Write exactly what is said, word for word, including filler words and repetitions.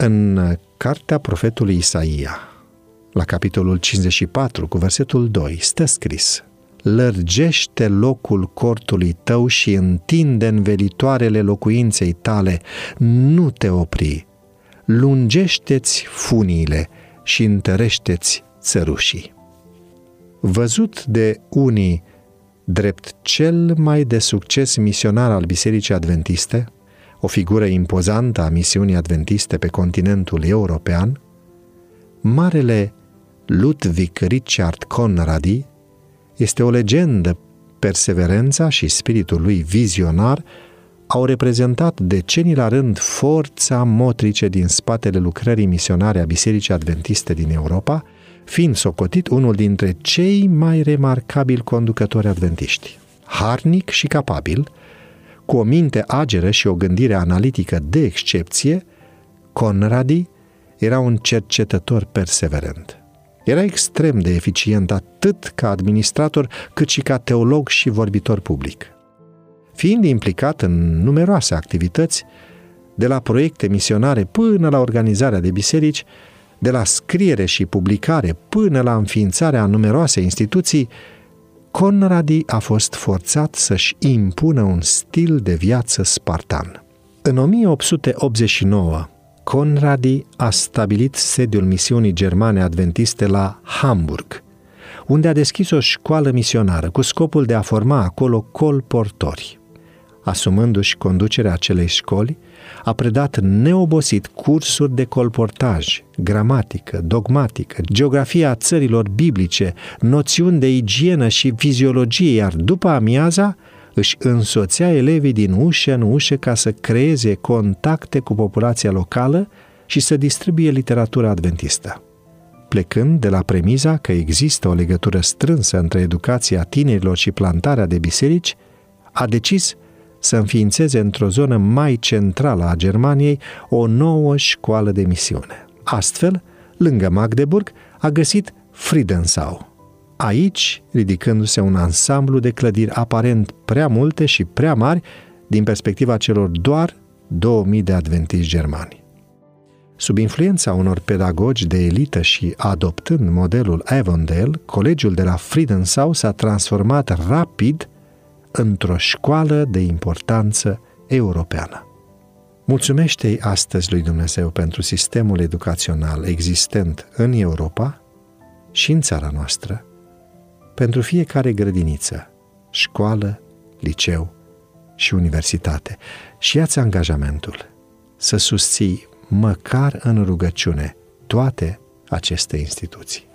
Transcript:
În cartea profetului Isaia, la capitolul cincizeci și patru, cu versetul doi, stă scris: lărgește locul cortului tău și întinde învelitoarele locuinței tale, nu te opri, lungește-ți funiile și întărește-ți țărușii. Văzut de unii drept cel mai de succes misionar al Bisericii Adventiste, o figură impozantă a misiunii adventiste pe continentul european, marele Ludwig Richard Conradi este o legendă. Perseverența și spiritul lui vizionar au reprezentat decenii la rând forța motrice din spatele lucrării misionare a Bisericii Adventiste din Europa, fiind socotit unul dintre cei mai remarcabili conducători adventiști. Harnic și capabil, cu o minte ageră și o gândire analitică de excepție, Conradi era un cercetător perseverent. Era extrem de eficient atât ca administrator, cât și ca teolog și vorbitor public. Fiind implicat în numeroase activități, de la proiecte misionare până la organizarea de biserici, de la scriere și publicare până la înființarea a numeroase instituții, Conradi a fost forțat să-și impună un stil de viață spartan. În o mie opt sute optzeci și nouă, Conradi a stabilit sediul misiunii germane adventiste la Hamburg, unde a deschis o școală misionară cu scopul de a forma acolo colportori. Asumându-și conducerea acelei școli, a predat neobosit cursuri de colportaj, gramatică, dogmatică, geografia țărilor biblice, noțiuni de igienă și fiziologie, iar după amiaza își însoțea elevii din ușă în ușă ca să creeze contacte cu populația locală și să distribuie literatura adventistă. Plecând de la premiza că există o legătură strânsă între educația tinerilor și plantarea de biserici, a decis să înființeze într-o zonă mai centrală a Germaniei o nouă școală de misiune. Astfel, lângă Magdeburg, a găsit Friedensau. Aici, ridicându-se un ansamblu de clădiri aparent prea multe și prea mari din perspectiva celor doar două mii de adventiști germani. Sub influența unor pedagogi de elită și adoptând modelul Avondale, colegiul de la Friedensau s-a transformat rapid într-o școală de importanță europeană. Mulțumește-i astăzi lui Dumnezeu pentru sistemul educațional existent în Europa și în țara noastră, pentru fiecare grădiniță, școală, liceu și universitate. Și ia-ți angajamentul să susții măcar în rugăciune toate aceste instituții.